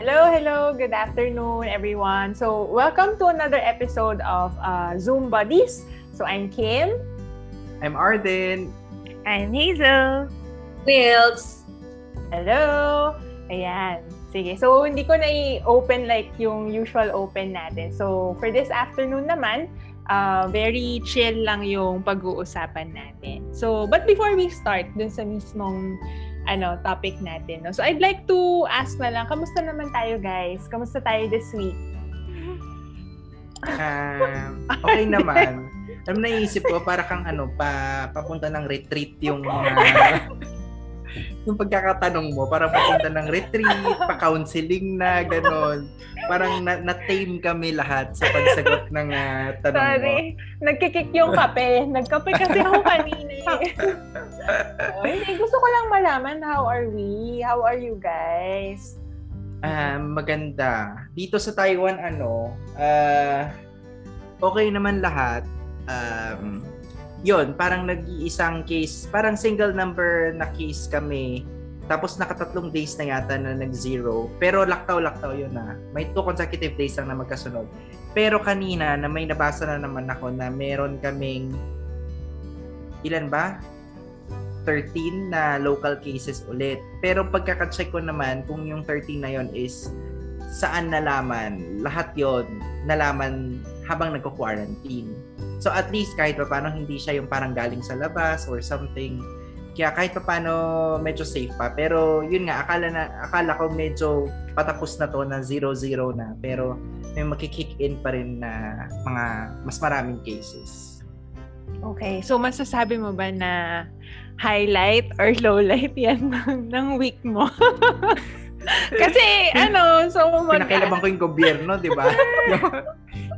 Hello, hello. Good afternoon, everyone. So, welcome to another episode of Zoom Buddies. So, I'm Kim. I'm Arden. I'm Hazel. Wilbs. Hello. Ayan. Sige. So, hindi ko na-open like yung usual open natin. So, for this afternoon naman, very chill lang yung pag-uusapan natin. So, but before we start dun sa mismong topic natin. No? So, I'd like to ask na lang, kamusta naman tayo, guys? Kamusta tayo this week? Okay naman. Alam mo, naisip ko, para kang papunta ng retreat yung yung pagkakatanong mo, para papunta ng retreat, pa-counseling na, gano'n. Parang na-tame kami lahat sa pagsagot ng tanong mo. Sorry. Nagkikik yung kape. Nagkape kasi ako kanina. Gusto ko lang malaman, how are we? How are you guys? Maganda. Dito sa Taiwan, okay naman lahat. Yun, parang nag-iisang case, parang single number na case kami. Tapos nakatatlong days na yata na nag-zero. Pero laktaw-laktaw yun na. May 2 consecutive days lang na magkasunod. Pero kanina, na may nabasa na naman ako na meron kaming, ilan ba? 13 na local cases ulit. Pero pagkakacheck ko naman, kung yung 13 na yun is saan nalaman, lahat yon nalaman habang nagko-quarantine. So at least kahit pa paano hindi siya yung parang galing sa labas or something. Kaya kahit pa paano medyo safe pa. Pero yun nga, akala ko medyo patapos na to na 0-0 na. Pero may makikick in pa rin na mga mas maraming cases. Okay. So masasabi mo ba na highlight or lowlight yan ng week mo? Kasi so pinakilaban ko yung gobyerno, di ba?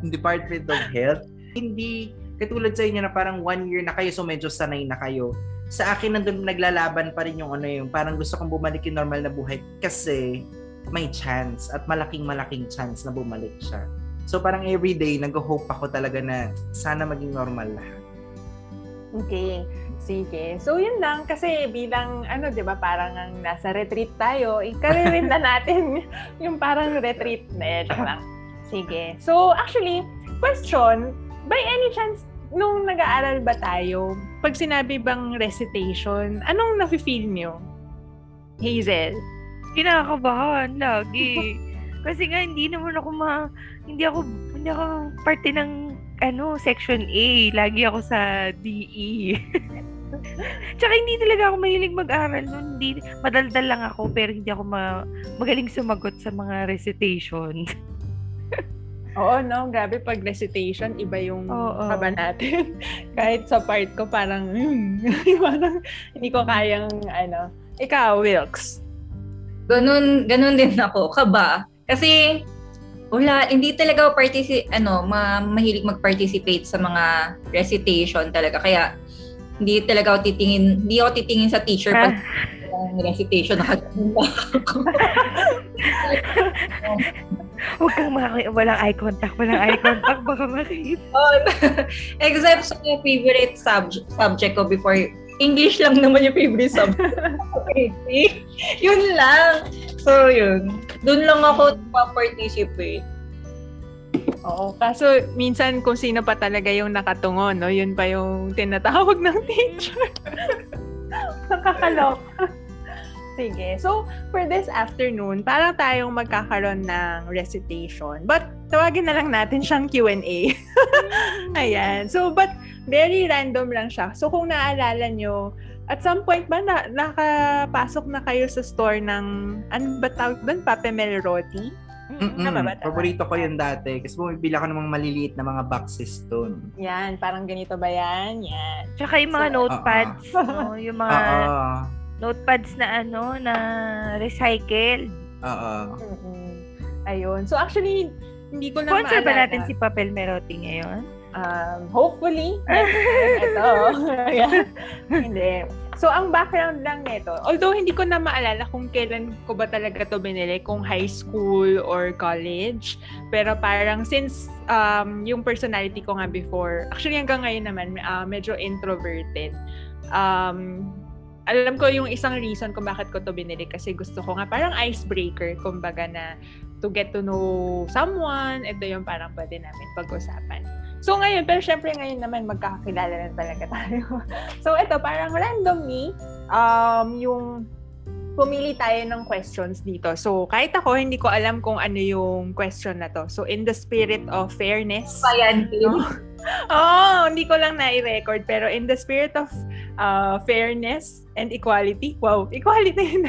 Department of Health. Hindi katulad sa inyo na parang 1 year na kayo, so medyo sanay na kayo. Sa akin, nandun naglalaban pa rin yung parang gusto kong bumalik yung normal na buhay kasi may chance at malaking chance na bumalik siya. So parang everyday, nag-hope ako talaga na sana maging normal lahat. Okay. Sige. So, yun lang. Kasi bilang, diba, parang ang nasa retreat tayo, ikaririn na natin yung parang retreat na ito lang. Sige. So, actually, question, by any chance, nung nag-aaral ba tayo, pag sinabi bang recitation, anong nafe-feel nyo? Hazel? Kinakabahan lagi. Kasi nga, hindi ako parte ng, Section A. Lagi ako sa DE. Tsaka hindi talaga ako mahilig mag-aral nun. Madaldal lang ako, pero hindi ako magaling sumagot sa mga recitation. Oo, no? Grabe, pag recitation, iba yung kaba natin. Kahit sa part ko, parang hindi ko kayang, Ikaw, Wilkes? Ganun din ako. Kaba. Kasi, wala, hindi talaga ako mahilig mag-participate sa mga recitation talaga. Kaya, hindi ako titingin sa teacher pag recitation. Nakaganda ako. Huwag kang walang eye contact, baka makita. Except sa favorite subject ko before, English lang naman yung favorite subject. Okay. Yun lang. So, yun. Doon lang ako pa-participate. Oo, kaso minsan kung sino pa talaga yung nakatungo, no? Yun pa yung tinatawag ng teacher. Nakakaloka. Sige. So, for this afternoon, parang tayong magkakaroon ng recitation. But, tawagin na lang natin siyang Q&A. Ayan. So, but very random lang siya. So, kung naalala nyo, at some point ba, nakapasok na kayo sa store ng, Papemelroti? Paborito ko yun dati. Kasi bumibila ko ng mga maliliit na mga boxes doon. Yan. Parang ganito ba yan? Yan. Tsaka yung mga notepads. No? Yung mga... notepads na na recycled. Ayun. So actually, hindi ko na maalala. Sponsor ba natin si Papemelroti ngayon? Hopefully. Ito. Hindi. So ang background lang nito, although hindi ko na maalala kung kailan ko ba talaga to binili, kung high school or college. Pero parang since yung personality ko nga before, actually hanggang ngayon naman, medyo introverted. alam ko yung isang reason kung bakit ko to binili kasi gusto ko nga parang icebreaker kumbaga na to get to know someone. Ito yung parang pwede namin pag-usapan. So ngayon, pero syempre ngayon naman magkakakilala na talaga tayo. So ito parang randomly yung pumili tayo ng questions dito. So kahit ako hindi ko alam kung ano yung question na to. So in the spirit of fairness. Hindi ko lang nai-record pero in the spirit of fairness and equality. Wow, equality.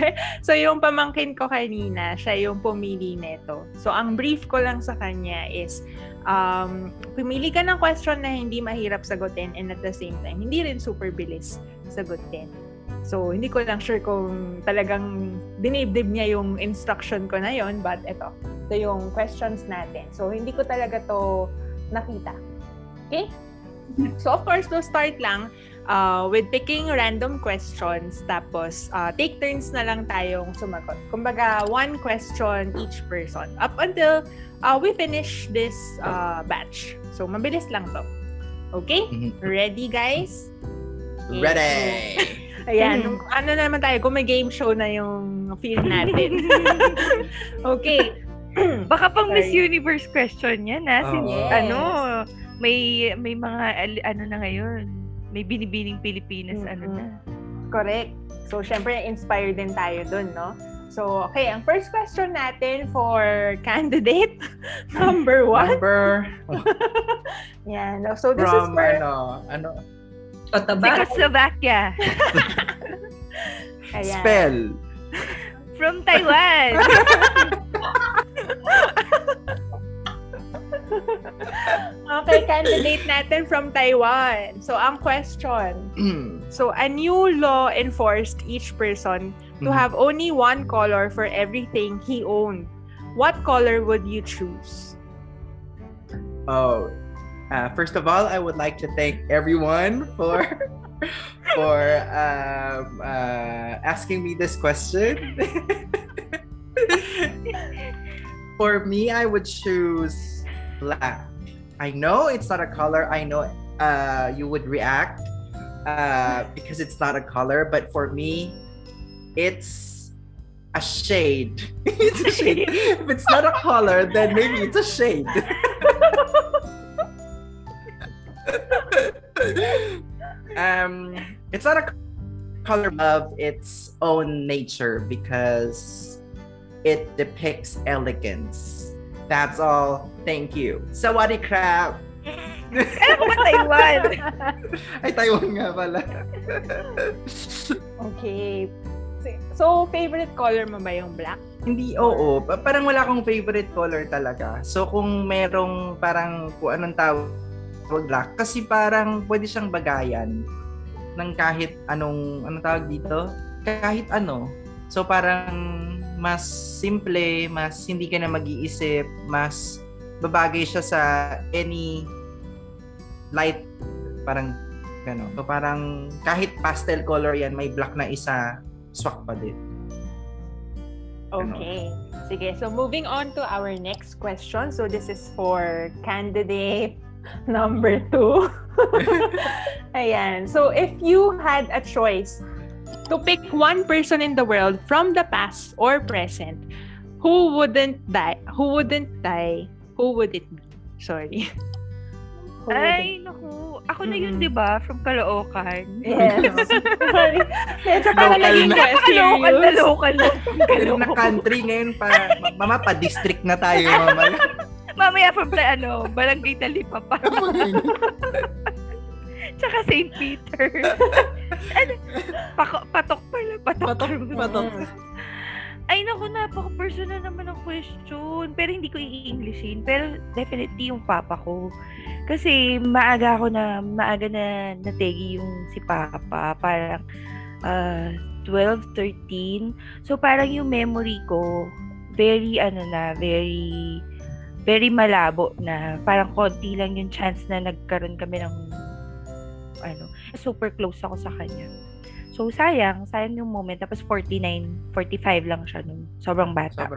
So yung pamangkin ko kanina, siya yung pumili nito. So ang brief ko lang sa kanya is pumili ka ng question na hindi mahirap sagutin and at the same time, hindi rin super bilis sagutin. So hindi ko lang sure kung talagang dinibdib niya yung instruction ko na yon, but ito yung questions natin. So hindi ko talaga to nakita. Okay? So of course, we'll start lang with picking random questions tapos take turns na lang tayong sumagot. Kumbaga, one question each person up until we finish this batch. So, mabilis lang to. Okay? Ready, guys? Okay. Ready! So, ayan. Ano naman tayo? Kung may game show na yung feel natin. Okay. Baka pang Miss Universe question yan, ha? Since, may mga, ano na ngayon? May binibining Pilipinas, ano na. Correct. So, syempre, inspired din tayo dun, no? So, okay. Ang first question natin for candidate number one. Yeah. No? So, this is for... Czechoslovakia. Spell. From Taiwan. Okay, candidate natin from Taiwan. So, ang question. So, a new law enforced each person to have only one color for everything he owned. What color would you choose? First of all, I would like to thank everyone for asking me this question. For me, I would choose black. I know it's not a color. I know you would react because it's not a color. But for me, it's a shade. It's a shade. If it's not a color, then maybe it's a shade. It's not a color of its own nature because it depicts elegance. That's all. Thank you. Sawadee crap. Alam mo ba Taiwan? Ay, Taiwan nga pala. Okay. So, favorite color mo ba yung black? Hindi, oo. Parang wala akong favorite color talaga. So, kung merong parang kung anong tawag black, kasi parang pwede siyang bagayan ng kahit anong, anong tawag dito? Kahit ano. So, parang mas simple, mas hindi ka na mag-iisip, mas babagay siya sa any light, parang gano'n. So parang kahit pastel color yan, may black na isa, swak pa din. Gano. Okay. Sige, so moving on to our next question. So this is for candidate number 2. Ayan. So if you had a choice to pick one person in the world from the past or present, who wouldn't die, who would it be? Sorry. Ay, naku. Ako na yun, di ba? From Kalookan. Yes. Sorry. Kalookan. Na country ngayon pa. Mama, pa-district na tayo. Mama. Mamaya from the, Balangitali pa. Tsaka St. Peter. Patok. Ay, naku, napaka-personal naman ang question. Pero hindi ko i-Englishin. Pero definitely yung papa ko. Kasi maaga na nategi yung si papa. Parang 12, 13. So parang yung memory ko, very malabo na. Parang konti lang yung chance na nagkaroon kami ng super close ako sa kanya. So, sayang yung moment. Tapos 49, 45 lang siya nun. Sobrang bata.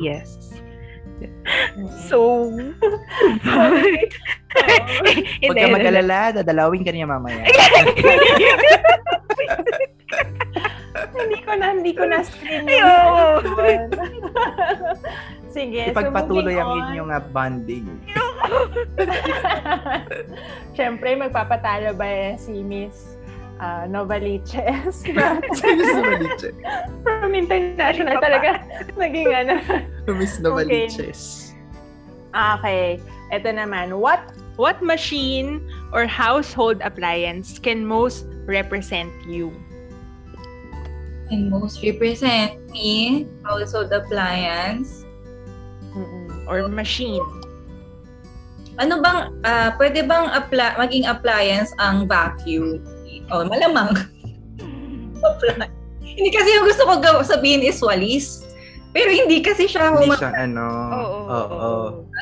Yes. So, huwag ka mag-alala, dadalawin ka niya mamaya. Hindi ko na screen yun. Sige, ipagpatuloy ang inyong bonding. Siyempre, magpapatalo ba si Miss Novaliches? Novaliches. From international talaga. Naging ano. Miss Novaliches. Okay. Ito naman. What machine or household appliance can most represent you? Can most represent me? Household appliance? Or machine? Ano bang, pwede bang maging appliance ang vacuum? O, malamang. Hindi kasi yung gusto ko sabihin is walis. Pero hindi kasi siya humahal. Hindi siya ano. Oo.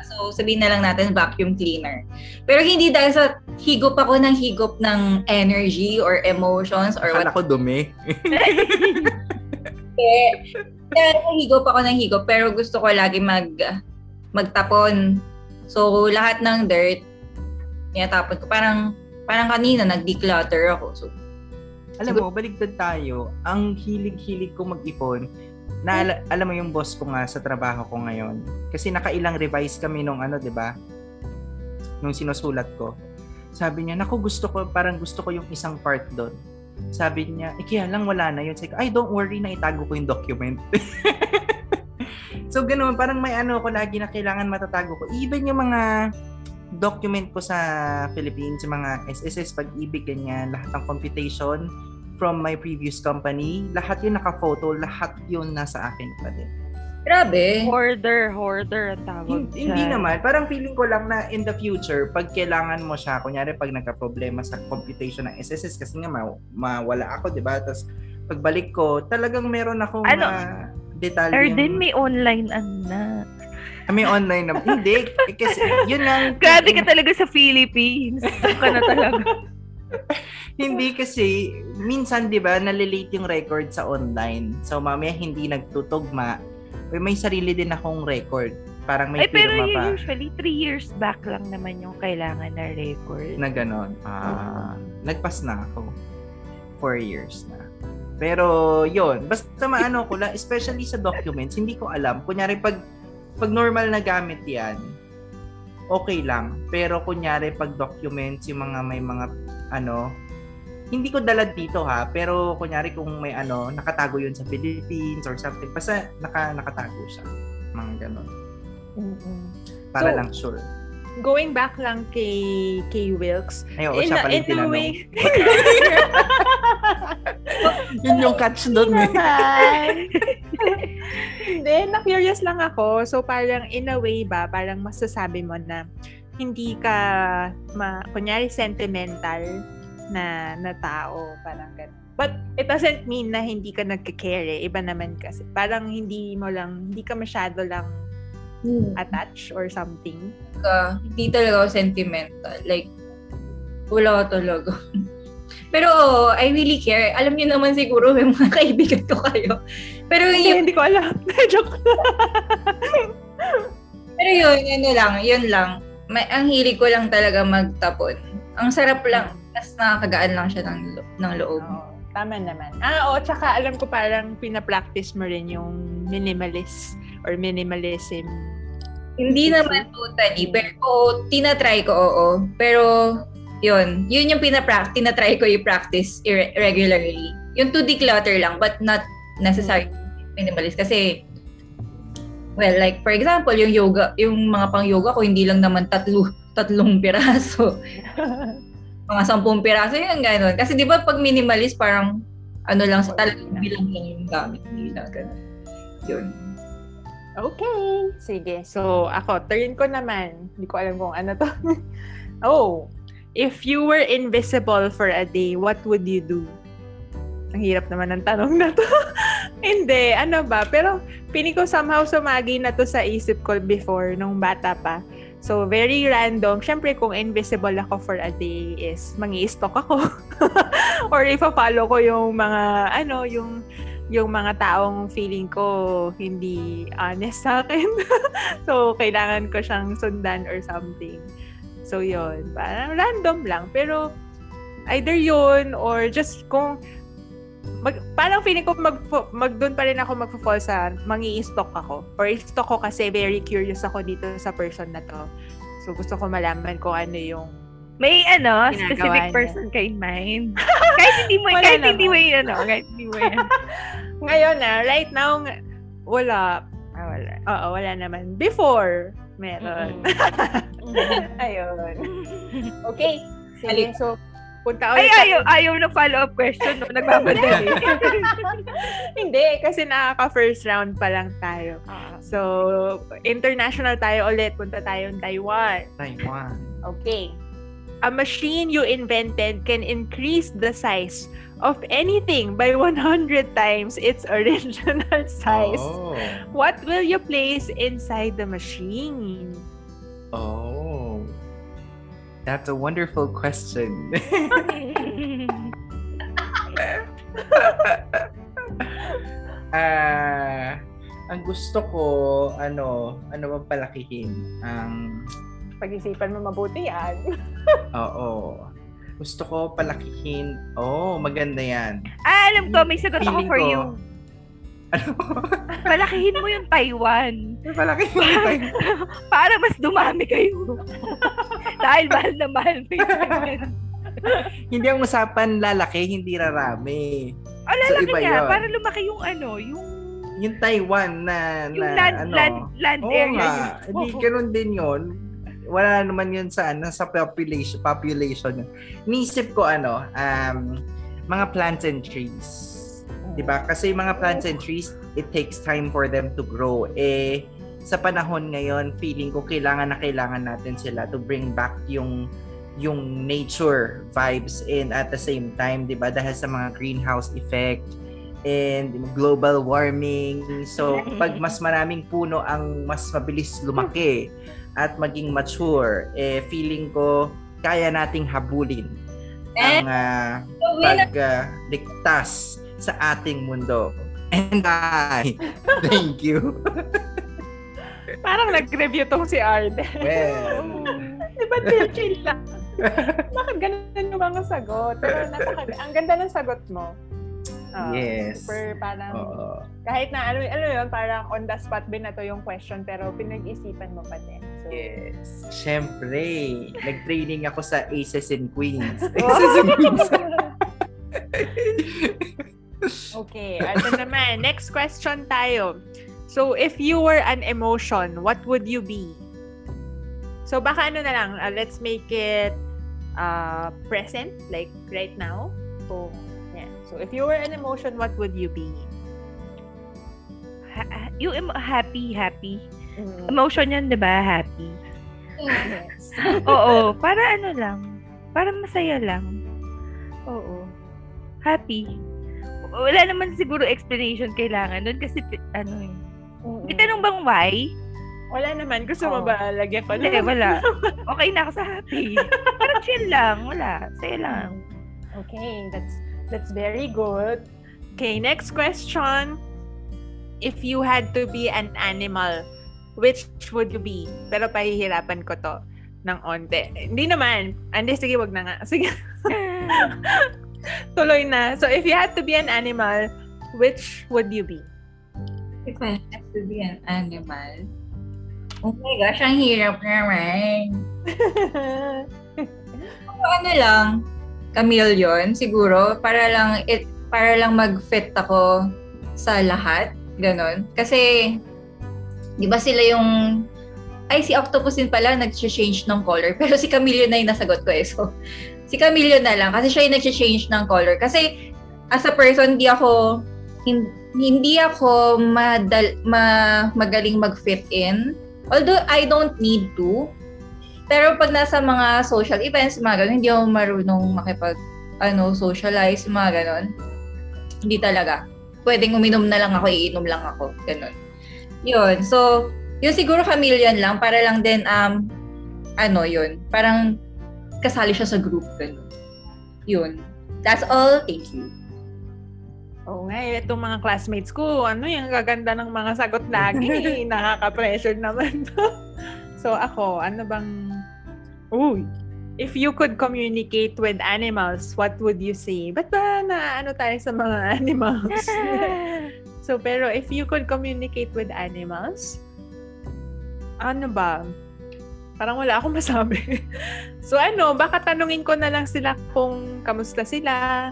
So sabihin na lang natin vacuum cleaner. Pero hindi dahil sa higop ako ng higop ng energy or emotions or akala what. Akala ko dumi. Eh, higop ako ng higop pero gusto ko lagi magtapon. So lahat ng dirt tinatapon ko. Parang kanina nag-declutter ako. So alam mo, baligtad tayo. Ang hilig-hilig ko mag-ipon. Na alam mo yung boss ko nga sa trabaho ko ngayon. Kasi nakailang revise kami nung ano, 'di ba? Nung sinusulat ko. Sabi niya, "Naku, gusto ko yung isang part doon." Sabi niya, "Kaya lang wala na 'yun." Sabi ko, "Ay, don't worry, na itago ko yung document." So ganoon, parang may ano ko lagi na kailangan matatago ko. Even yung mga document ko sa Philippines, yung mga SSS, Pag-ibig, ganyan, lahat ng computation from my previous company, lahat yun naka-photo, lahat yun nasa akin pa din. Grabe! Hoarder ang tawag. Hindi naman. Parang feeling ko lang na in the future, pag kailangan mo siya, kunyari pag nagka-problema sa computation ng SSS, kasi nga mawala ako, diba? Tapos pagbalik ko, talagang meron akong ano, detalye. Erdin, may online na. May online na. Hindi. Kasi yun lang. Grabe ka talaga sa Philippines. Ito ka na talaga. Hindi kasi, minsan di ba nalilate yung record sa online. So mamaya hindi nagtutugma. May sarili din akong record. Parang may pirma pa. Pero usually, 3 years back lang naman yung kailangan na record. Na ganon. Nagpas na ako. 4 years na. Pero yun, basta maano ko lang, especially sa documents, hindi ko alam. Kunyari, pag normal na gamit yan, okay lang. Pero kunyari, pag documents, yung mga may mga ano, hindi ko dala dito ha, pero kunyari kung may ano, nakatago yun sa Philippines or something, basta nakatago siya, mga ganun. Mm-hmm. Para so, lang sure. Going back lang kay Wilkes, ayoko siya pala yung tinanong. Yun yung catch doon eh. Hindi, na-curious lang ako. So parang in a way ba, parang masasabi mo na hindi ka, kunyari, sentimental na tao, parang ganun. But it doesn't mean na hindi ka nagkakere. Iba naman kasi. Parang hindi ka masyado lang attached or something. Hindi talaga ako sentimental. Like, wala ko talaga. Pero, I really care. Alam niyo naman siguro may mga kaibigan ko kayo. Pero hindi ko alam. Joke lang. Pero yun lang. Ang hilig ko lang talaga magtapon. Ang sarap lang. Mas nakakagaan lang siya ng loob. Oh, tama naman. Tsaka alam ko parang pinapractice mo rin yung minimalist or minimalism. Hindi naman totally. Pero tinatry ko, oo. Pero yun yung tinatry ko i-practice regularly. Yung to declutter lang but not necessarily minimalist. Kasi well, like for example, yung yoga, yung mga pang-yoga ko hindi lang naman tatlong piraso. Mga 10 piraso yung gano'n. Kasi 'di ba pag minimalist parang ano lang sa talagang bilang lang yung gamit nila gano'n. Yun. Okay, sige. So ako, turn ko naman. Hindi ko alam kung ano 'to. If you were invisible for a day, what would you do? Ang hirap naman ng tanong na 'to. Hindi, ano ba? Pero pini ko somehow sumagi na to sa isip ko before nung bata pa. So very random. Syempre kung invisible ako for a day is mangi-stalk ako. Or ifa-follow ko yung mga ano, yung mga taong feeling ko hindi honest sa akin. So kailangan ko siyang sundan or something. So yun, parang random lang pero either yun or just kung parang feeling ko doon pa rin ako magfo-fall sa mangi-stalk ako. Or i-stalk ko kasi very curious ako dito sa person na to. So gusto ko malaman kung ano yung may specific person ka in mind. Kahit hindi mo yun. Ngayon right now, wala. Wala. Oo, wala naman. Before, meron. Mm-hmm. Ayun. Okay. Sige. So, punta ulit. Ayaw na follow-up question. No? Nagbabadali. Hindi, kasi nakaka-first round pa lang tayo. So, international tayo ulit. Punta tayong Taiwan. Okay. A machine you invented can increase the size of anything by 100 times its original size. Oh. What will you place inside the machine? Oh, that's a wonderful question. Ang gusto ko, ano bang palakihin? Pag-isipan mo mabuti yan. Oo. Gusto ko palakihin. Oo, maganda yan. Alam ko, may sagot ako for you. Ano? Palakihin mo yung Taiwan. Palakihin mo yung Taiwan. Para mas dumami kayo. Dahil mahal na mahal pa yung Taiwan. Hindi ang usapan lalaki, hindi rarami. O, lalaki niya. Para lumaki yung yung Taiwan na land area. Oo nga. Hindi, ganun din yun. Wala naman yun sa population yun. Inisip ko mga plants and trees. Diba? Kasi mga plants and trees, it takes time for them to grow. Eh, sa panahon ngayon, feeling ko kailangan natin sila to bring back yung nature vibes in at the same time. Diba? Dahil sa mga greenhouse effect and global warming. So, pag mas maraming puno ang mas mabilis lumaki at maging mature, feeling ko kaya nating habulin ang pagligtas sa ating mundo. And thank you. Parang nag-review tong si Arden. Well. Diba chill lang? Bakit ganun yung mga sagot? Ang ganda ng sagot mo. Yes. Super parang kahit na yun, parang on the spot din na to yung question pero pinag-isipan mo pa din. So, yes. Siyempre, nag-training ako sa Aces and Queens. Aces and Queens. Okay, naman. Next question tayo. So, if you were an emotion, what would you be? So, baka na lang, let's make it present, like right now. So, so, if you were an emotion, what would you be? Happy. Mm-hmm. Emotion yan, di ba? Happy. Yes. Oo. Para lang. Para masaya lang. Oo. Happy. Wala naman siguro explanation kailangan nun kasi may tanong bang why? Wala naman. Gusto mo ba lagyan pa lang? Hindi, wala. Okay na ako sa happy. Parang chill lang. Wala. Saya lang. Okay. That's very good. Okay, next question. If you had to be an animal, which would you be? Pero pahihirapan ko to ng onte. Hindi naman. Andi, sige, wag na nga. Sige. Tuloy na. So, if you had to be an animal, which would you be? If I had to be an animal? Oh my gosh, ang hirap naman. Lang? Chameleon siguro para lang mag-fit ako sa lahat ganon kasi di ba sila yung si octopus din pala nag-change ng color pero si chameleon na yung nasagot ko so si chameleon na lang kasi siya yung nag-change ng color kasi as a person hindi ako magaling mag-fit in although I don't need to. Pero pag nasa mga social events, mga ganun, hindi ako marunong makipag-socialize, mga ganun. Hindi talaga. Pwedeng iinom lang ako, ganun. Yun, so, yun siguro chameleon lang, para lang din, yun, parang kasali siya sa group, ganun. Yun. That's all, thank you. Oo nga, itong mga classmates ko, yung gaganda ng mga sagot lagi, nakaka-pressure naman to. So, ako, ano bang... Uy! If you could communicate with animals, what would you say? Ba't ba na ano tayo sa mga animals? So, pero if you could communicate with animals, ano ba? Parang wala akong masabi. So, ano, baka tanungin ko na lang sila kung kamusta sila.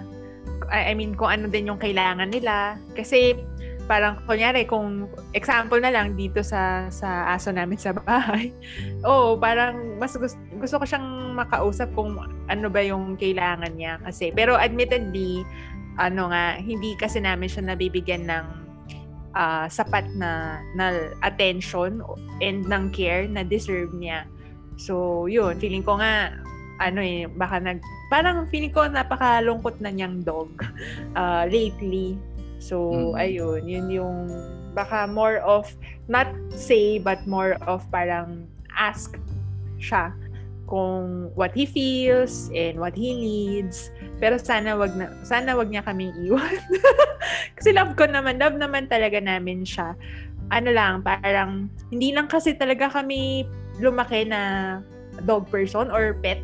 I mean, kung ano din yung kailangan nila. Kasi, parang, kunyari, kung example na lang dito sa aso namin sa bahay, parang mas gusto ko siyang makausap kung ano ba yung kailangan niya kasi. Pero admittedly, hindi kasi namin siya nabibigyan ng sapat na attention and ng care na deserve niya. So, yun, feeling ko nga, parang feeling ko napakalungkot na niyang dog lately. So, ayun, yun yung baka more of, not say, but more of parang ask siya kung what he feels and what he needs. Pero sana wag niya kaming iwan. Kasi love naman talaga namin siya. Parang, hindi lang kasi talaga kami lumaki na dog person or pet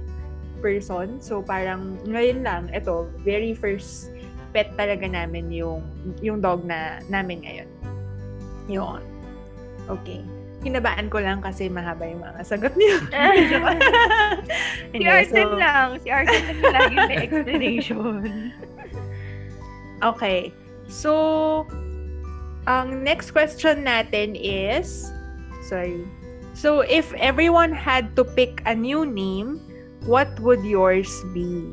person. So, parang ngayon lang, ito, very first pet talaga namin yung dog na namin ngayon. Yun. Okay. Hinabaan ko lang kasi mahaba yung mga sagot niyo. Si Arsen lang yung lagi na explanation. Okay. So, ang next question natin is, So, if everyone had to pick a new name, what would yours be?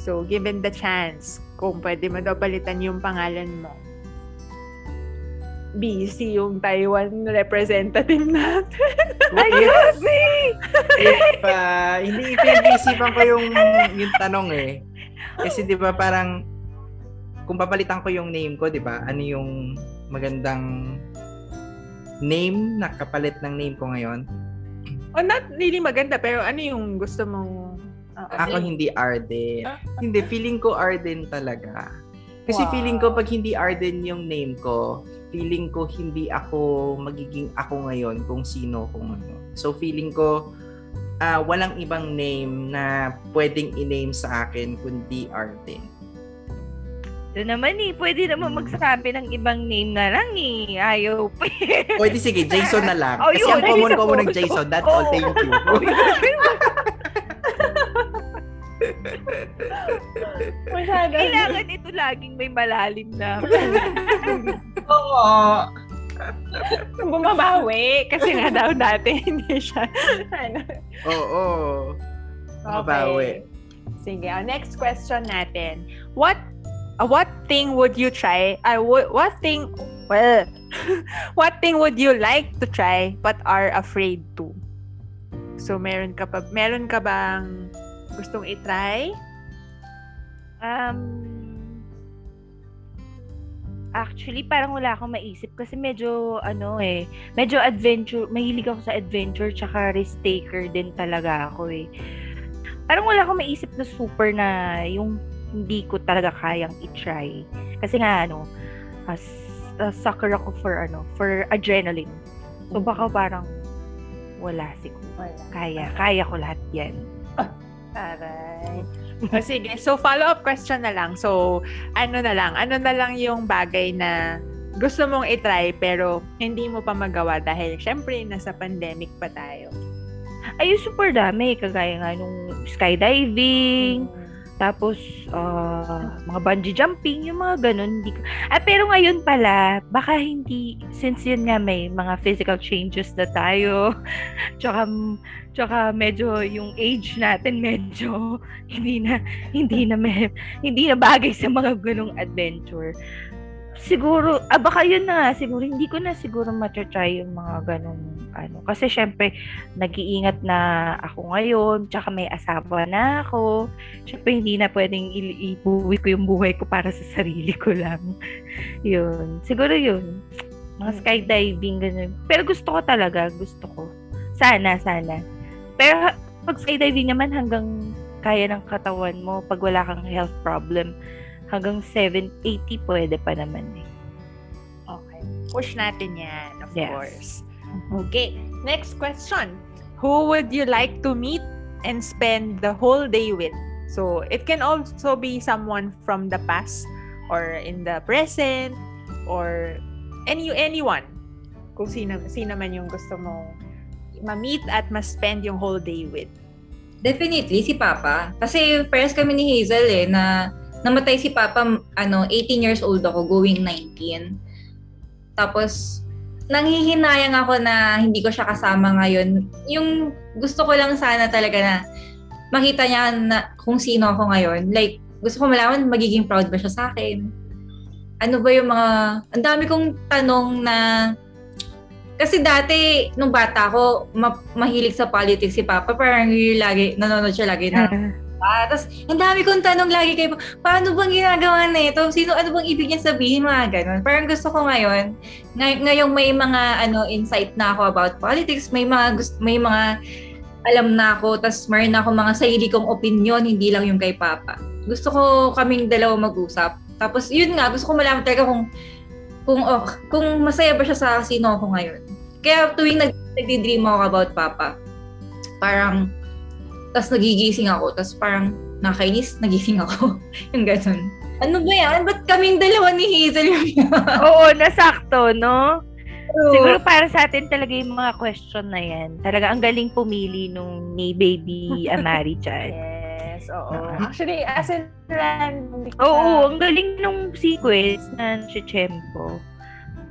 So, given the chance, kung pwede mo daw palitan yung pangalan mo. BC yung Taiwan representative natin. Ay, kasi! Hindi pinag-isipan ko yung tanong eh. Kasi di ba parang, kung papalitan ko yung name ko, di ba? Ano yung magandang name na kapalit ng name ko ngayon? Oh, not really maganda, pero ano yung gusto mong... Ako hindi Arden. Hindi, feeling ko Arden talaga. Kasi feeling ko pag hindi Arden yung name ko, feeling ko hindi ako magiging ako ngayon kung sino ko ngayon. So feeling ko walang ibang name na pwedeng i-name sa akin kundi Arden. Doon naman pwede naman magsabi ng ibang name na lang Ayaw pa. Pwede sige, Jason na lang. Kasi ang common ng Jason. That's all, thank you. Kailangan ito laging may malalim na. Oo. Bumabawi. Kasi nga daw dati hindi siya. Oo. Bumabawi. Okay. Sige. Next question natin. What thing would you like to try but are afraid to? So, meron ka bang gustong i-try? Actually, parang wala akong maisip kasi medyo adventure, mahilig ako sa adventure tsaka risk taker din talaga ako eh. Parang wala akong maisip na super na yung hindi ko talaga kayang i-try. Kasi nga sucker ako for adrenaline. So baka parang wala siguro. Kaya ko lahat yan. Aray. Oh, sige. So, follow-up question na lang. So, Ano na lang yung bagay na gusto mong itry pero hindi mo pa magawa dahil syempre nasa pandemic pa tayo? Ay, super dami. Kagaya nga nung skydiving, tapos mga bungee jumping, yung mga ganun. Pero ngayon pala, baka hindi, since yun nga may mga physical changes na tayo, tsaka medyo yung age natin medyo hindi na bagay sa mga ganung adventure. Siguro baka yun na siguro hindi ko na siguro ma-try yung mga ganung kasi syempre nag-iingat na ako ngayon tsaka may asawa na ako. Syempre hindi na pwedeng ibuwi ko yung buhay ko para sa sarili ko lang. Yun. Siguro yun. Mga skydiving ganun. Pero gusto ko. Sana. Pero pag skydiving naman hanggang kaya ng katawan mo pag wala kang health problem, hanggang 780 pwede pa naman eh. Okay. Push natin yan, of course. Okay. Next question. Who would you like to meet and spend the whole day with. So, it can also be someone from the past or in the present or anyone. Kung sino man yung gusto mong ma-meet at ma-spend yung whole day with. Definitely, si Papa. Kasi parehas kami ni Hazel na namatay si Papa, 18 years old ako, going 19. Tapos, nanghihinayang ako na hindi ko siya kasama ngayon. Yung gusto ko lang sana talaga na makita niya na kung sino ako ngayon. Like, gusto ko malaman magiging proud ba siya sa akin. Ano ba yung mga... Ang dami kong tanong na... Kasi dati, nung bata ako, mahilig sa politics si Papa. Parang yun lagi, nanonood siya lagi na... Tapos, ang dami kong tanong lagi kayo, paano bang ginagawa na ito? Sino, ano bang ibig niya sabihin? Mga ganun. Parang gusto ko ngayon, ngayong may mga insight na ako about politics, may mga alam na ako, tapos mayroon na ako mga sarili kong opinion, hindi lang yung kay Papa. Gusto ko kaming dalawa mag-usap. Tapos, yun nga, gusto ko malaman talaga kung masaya ba siya sa sino ako ngayon. Kaya tuwing nagdi-dream ako about Papa, parang, tapos nagigising ako. Tapos parang nakainis, nagising ako. Yung ganun. Ano ba yan? Ba't kaming dalawa ni Hazel yun? Oo, nasakto, no? True. Siguro para sa atin talaga yung mga question na yan. Talaga, ang galing pumili nung ni Baby Amari Chan. Yes, oo. Actually, as in random. Oo, ang galing nung sequence na si Chempo.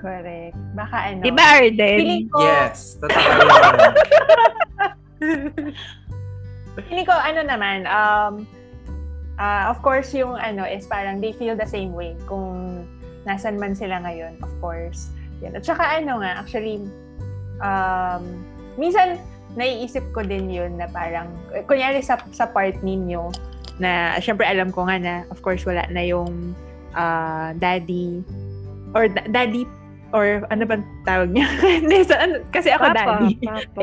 Correct. Baka ano? Diba, Arden? Yes, totoo yun. Feeling ko, of course, yung is parang they feel the same way kung nasan man sila ngayon, of course. Yan. At saka actually, minsan, naiisip ko din yun na parang, kunyari sa part ninyo, na syempre alam ko nga na, of course, wala na yung daddy, or ano bang tawag niya? Kasi ako Papa, daddy. Papa.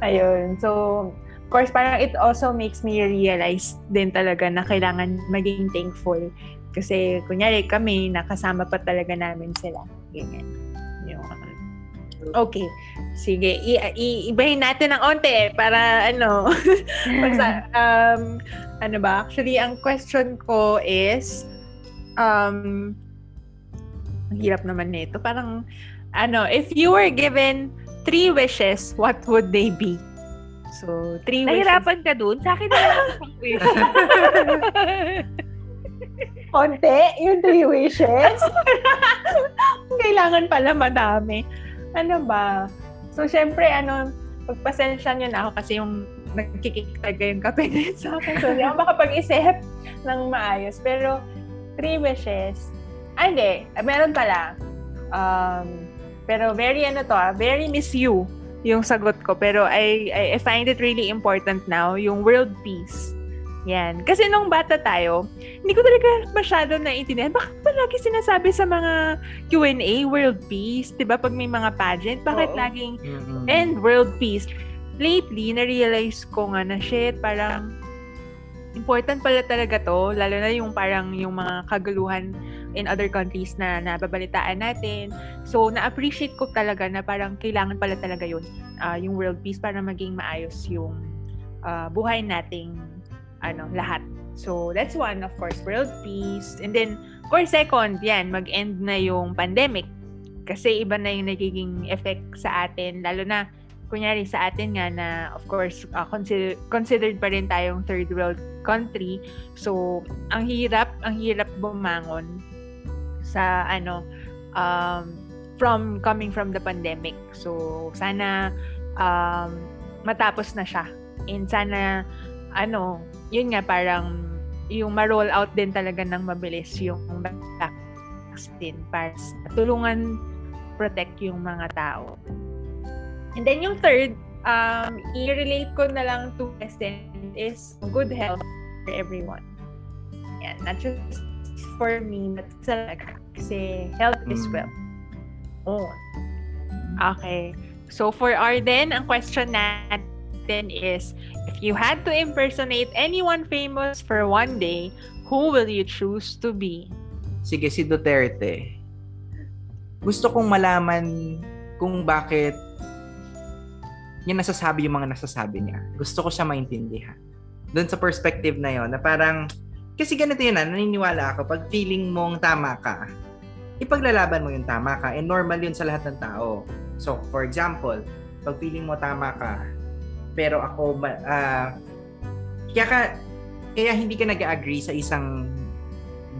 Ayun. So, of course, parang it also makes me realize din talaga na kailangan maging thankful. Kasi, kunyari kami, nakasama pa talaga namin sila. Ganyan. Okay. Sige, ibahin natin ng onte para Actually, ang question ko is, ang hirap naman nito. Parang, if you were given 3 wishes, what would they be? So, 3 wishes. Nahirapan ka dun? Sa akin na lang ang wishes. Konti? Yung 3 wishes? Kailangan pala madami. Ano ba? So, syempre, pagpasensya nyo na ako kasi yung nagkikita yung kape din sa akin. So, hindi ako makapag-isip ng maayos. Pero, 3 wishes. Ay, hindi. Meron pala. Pero very very miss you. Yung sagot ko. Pero I find it really important now, yung world peace. Yan. Kasi nung bata tayo, hindi ko talaga masyado naiintindihan. Bakit ba lagi sinasabi sa mga Q&A, world peace? Diba? Pag may mga pageant, bakit laging end world peace? Lately, na-realize ko nga na shit, parang important pala talaga to. Lalo na yung parang yung mga kaguluhan in other countries na nababalitaan natin. So, na-appreciate ko talaga na parang kailangan pala talaga yun, yung world peace para maging maayos yung buhay nating lahat. So, that's one, of course, world peace. And then, of course, second, yan, mag-end na yung pandemic. Kasi iba na yung nagiging effect sa atin, lalo na, kunyari sa atin nga na, of course, considered pa rin tayong third world country. So, ang hirap bumangon sa from coming from the pandemic. So sana matapos na siya. And sana yun nga parang yung ma-roll out din talaga ng mabilis yung vaccine para tulungan protect yung mga tao. And then yung third, i-relate ko na lang to question is good health for everyone. Yeah, not just for me, but talaga. Kasi health is wealth. Oh. Okay. So for Arden, ang question natin is, if you had to impersonate anyone famous for one day, who will you choose to be? Sige, si Duterte. Gusto kong malaman kung bakit niya nasasabi yung mga nasasabi niya. Gusto ko siya maintindihan. Doon sa perspective na yon na parang, kasi ganito yun na, naniniwala ako, pag feeling mong tama ka, ipaglalaban mo yung tama ka, and normal yun sa lahat ng tao. So, for example, pag feeling mo tama ka, pero ako, kaya hindi ka nag-agree sa isang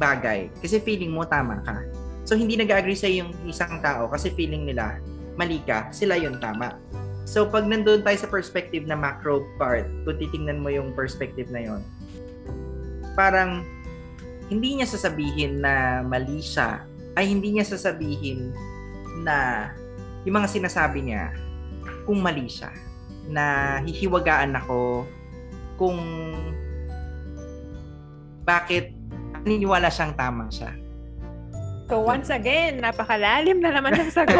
bagay, kasi feeling mo tama ka. So, hindi nag-agree sa yung isang tao, kasi feeling nila, mali ka, sila yun tama. So, pag nandun tayo sa perspective na macro part, kung titingnan mo yung perspective na yon, parang hindi niya sasabihin na mali siya, ay hindi niya sasabihin na yung mga sinasabi niya kung mali siya, na hihiwagaan ako kung bakit naniniwala siyang tama siya. So once again, napakalalim na naman ang sagot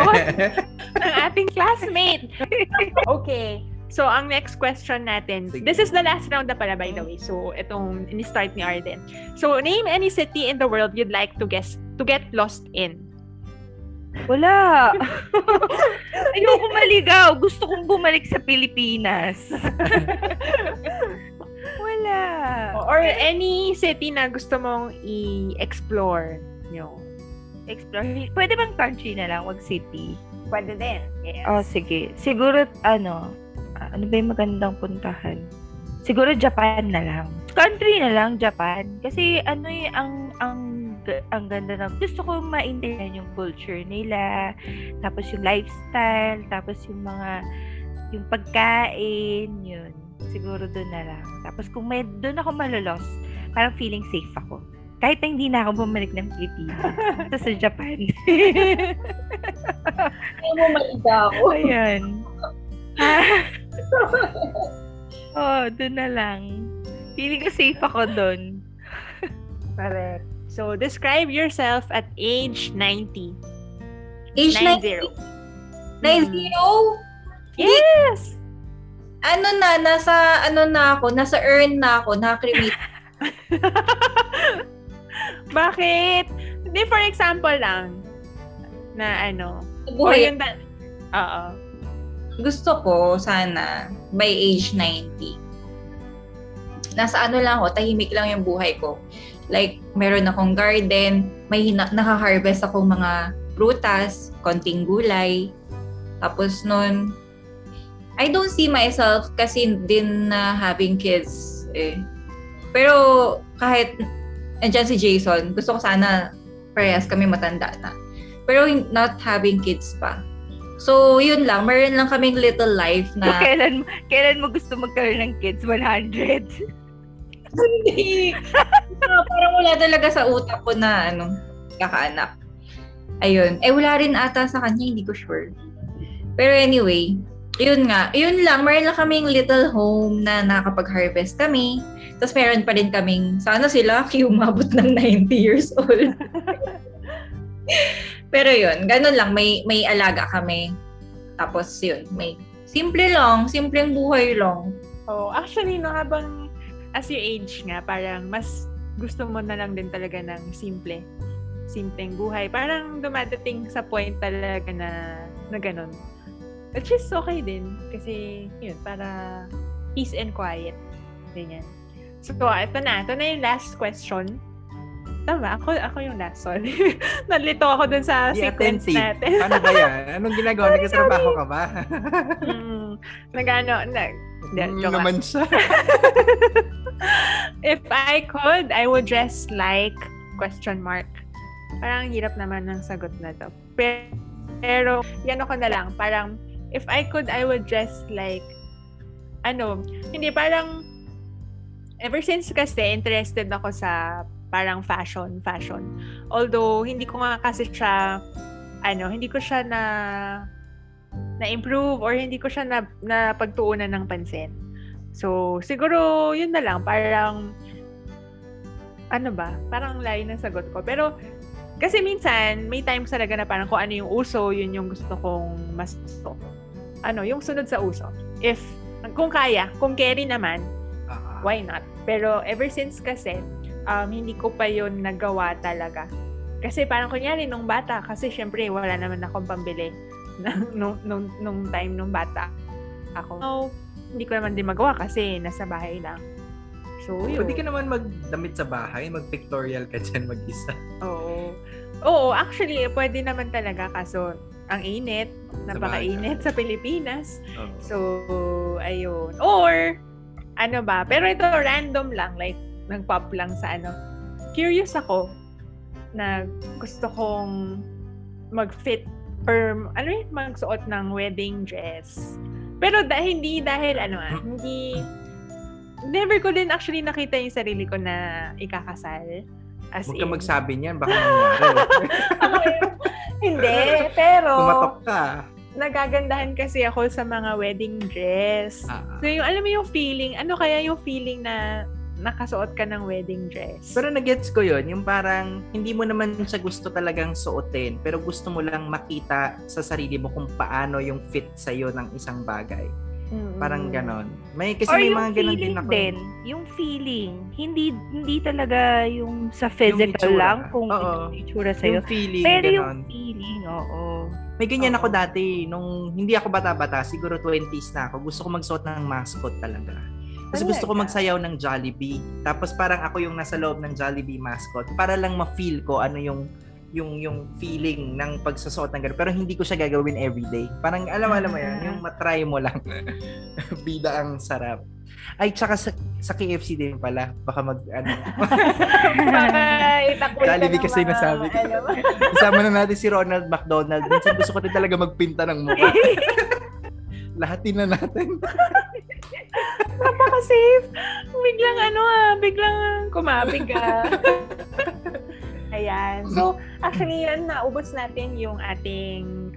ng ating classmate. Okay. So ang next question natin. Sige. This is the last round na pala, by the way. So itong ini-start ni Arden. So name any city in the world you'd like to get lost in. Wala. Ayoko maligaw. Gusto kong bumalik sa Pilipinas. Wala. Or any city na gusto mong i-explore nyo. Explore. Pwede bang country na lang, wag city? Pwede din. Yes. Oh, sige. Siguro, ano ba yung magandang puntahan? Siguro Japan na lang. Country na lang, Japan. Kasi, ang ganda na. Gusto ko maintindihan yung culture nila, tapos yung lifestyle, tapos yung pagkain, yun. Siguro doon na lang. Tapos, kung doon ako malulos, parang feeling safe ako. Kahit na hindi na ako bumalik ng Pilipinas. Ito sa Japan. Ay mo maiga ako. Ayan. Doon na lang. Feeling ko safe ako doon. Correct. So, describe yourself at age 90. Age 90? 90? Yes! Nasa earn na ako, naka-cremate. Bakit? Hindi, for example lang, na buhay. Oo. Gusto ko, sana, by age 90. Nasa lang ako, tahimik lang yung buhay ko. Like, meron akong garden, may nakaharvest akong mga prutas, konting gulay. Tapos nun, I don't see myself kasi din na having kids. Pero, kahit andyan si Jason, gusto ko sana parehas kami matanda na. Pero not having kids pa. So, yun lang. Meron lang kaming little life na... So, kailan mo gusto magkaroon ng kids? 100? Hindi. Parang wala talaga sa utak ko na kakaanak. Ayun. Wala rin ata sa kanya. Hindi ko sure. Pero anyway, yun nga. Yun lang. Meron lang kaming little home na nakapag-harvest kami. Tapos meron pa rin kaming, sana sila umabot ng 90 years old. Pero yun, ganun lang, may alaga kami. Tapos yun, may simpleng buhay lang. Oh, actually, habang as you age nga, parang mas gusto mo na lang din talaga ng simpleng buhay. Parang dumadating sa point talaga na ganun. Which is okay din, kasi yun, para peace and quiet. Ganyan. So, ito na yung last question. Tama, ako yung last, sorry. Nalito ako dun sa sequence natin. Ano ba yan? Anong ginagawa? Nagkatrabaho ka ba? Naman siya. If I could, I would dress like ? Parang hirap naman ng sagot na to. Pero, yan ako na lang. Parang, if I could, I would dress like, ever since kasi interested ako sa parang fashion. Although hindi ko nga kasi siya hindi ko siya na improve or hindi ko siya na pagtuunan ng pansin. So siguro yun na lang, parang parang layo ng sagot ko. Pero kasi minsan may times talaga na parang kung ano yung uso, yun yung gusto kong mas gusto. Yung sunod sa uso. If kung carry naman, why not? Pero ever since kasi, hindi ko pa yun nagawa talaga. Kasi parang kunyari nung bata, kasi syempre wala naman akong pambili nung time nung bata ako. So, hindi ko naman din magawa kasi nasa bahay lang. So, yun. Pwede ka naman magdamit sa bahay, mag-pictorial ka dyan mag-isa. Oo. Oo, actually, pwede naman talaga kaso ang init, napakainit sa Pilipinas. Oo. So, ayun. Or, ano ba? Pero ito, random lang. Like, nag-pop lang sa ano. Curious ako na gusto kong mag-fit or ano yun, magsuot ng wedding dress. Pero hindi dahil ano, hindi... Never ko din actually nakita yung sarili ko na ikakasal. As huwag in... ka magsabi niyan, baka nangyari. Hindi, pero... Kumatok ka. Nagagandahan kasi ako sa mga wedding dress. So, yung, alam mo yung feeling, ano kaya yung feeling na nakasuot ka ng wedding dress? Pero nagets ko yun, yung parang hindi mo naman sa gusto talagang suotin, pero gusto mo lang makita sa sarili mo kung paano yung fit sa'yo ng isang bagay. Mm-hmm. Parang ganon. May kasi or may mga ganon din ako. Din, yung feeling, hindi talaga yung sa physical yung lang kung itsura sa'yo. Yung feeling, pero ganon. Yung feeling, oo. May ganyan ako dati. Nung hindi ako bata-bata, siguro 20s na ako. Gusto ko magsuot ng mascot talaga. Kasi gusto ko magsayaw ng Jollibee. Tapos parang ako yung nasa loob ng Jollibee mascot para lang ma-feel ko ano yung feeling ng pagsusuot ng ganun. Pero hindi ko siya gagawin everyday. Parang alam mo yan, yung matry mo lang. Bida ang sarap. Ay, tsaka sa KFC din pala. Baka Jollibee kasi nasabi ko. Isama na natin si Ronald McDonald. Minsan gusto ko din talaga magpinta ng mukha. Lahatin na natin. Napaka-safe. Biglang biglang kumabig ka. Ayan. So, actually, yan, naubos natin yung ating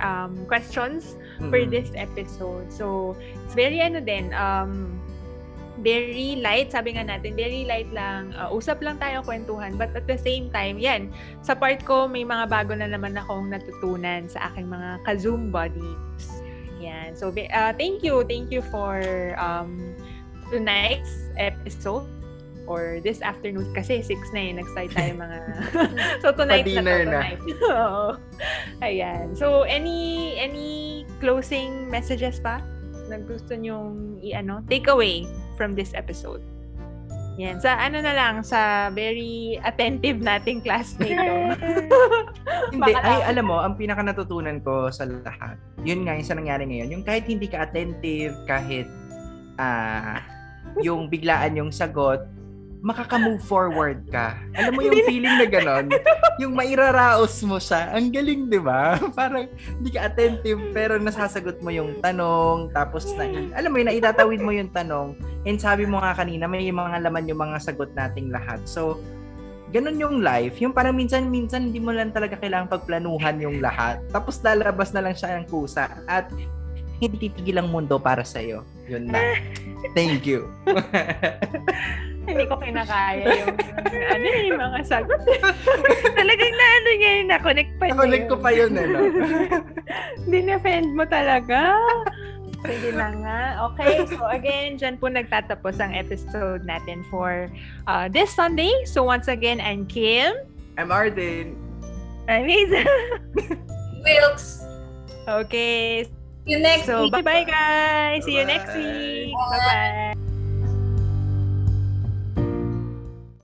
questions for this episode. So, it's very, very light. Sabi nga natin, very light lang. Usap lang tayo, kwentuhan. But at the same time, yan, sa part ko, may mga bago na naman akong natutunan sa aking mga ka-Zoom buddies. Yan. So, thank you. Thank you for tonight's episode. Or this afternoon kasi 6 na eh nag-start tayo mga so tonight na. Oo. Ayan. So any closing messages pa na gusto nyong take away from this episode? Yan. Sa na lang sa very attentive nating classmate. Hindi alam mo, ang pinaka natutunan ko sa lahat. Yun nga yung sa nangyari ngayon, yung kahit hindi ka attentive, kahit yung biglaan yung sagot, makaka-move forward ka. Alam mo yung feeling na ganon? Yung mairaraos mo siya. Ang galing, di ba? Parang hindi ka attentive pero nasasagot mo yung tanong. Tapos, alam mo yun, naitatawid mo yung tanong. And sabi mo nga kanina, may mga laman yung mga sagot nating lahat. So, ganon yung life. Yung parang minsan hindi mo lang talaga kailangang pagplanuhan yung lahat. Tapos lalabas na lang siya ng kusa. At hindi titigil ang mundo para sa'yo. Yun na. Thank you. Hindi ko kinakaya yung mga sagot. Talagang niya yun, na-connect pa niya. Na-connect ko pa yun, Dinefend mo talaga. Sige na nga. Okay, so again, dyan po nagtatapos ang episode natin for this Sunday. So once again, I'm Kim. I'm Arden. I'm Isa. Wilkes. Okay. See you next week. Bye-bye, guys. See you next week. Bye-bye.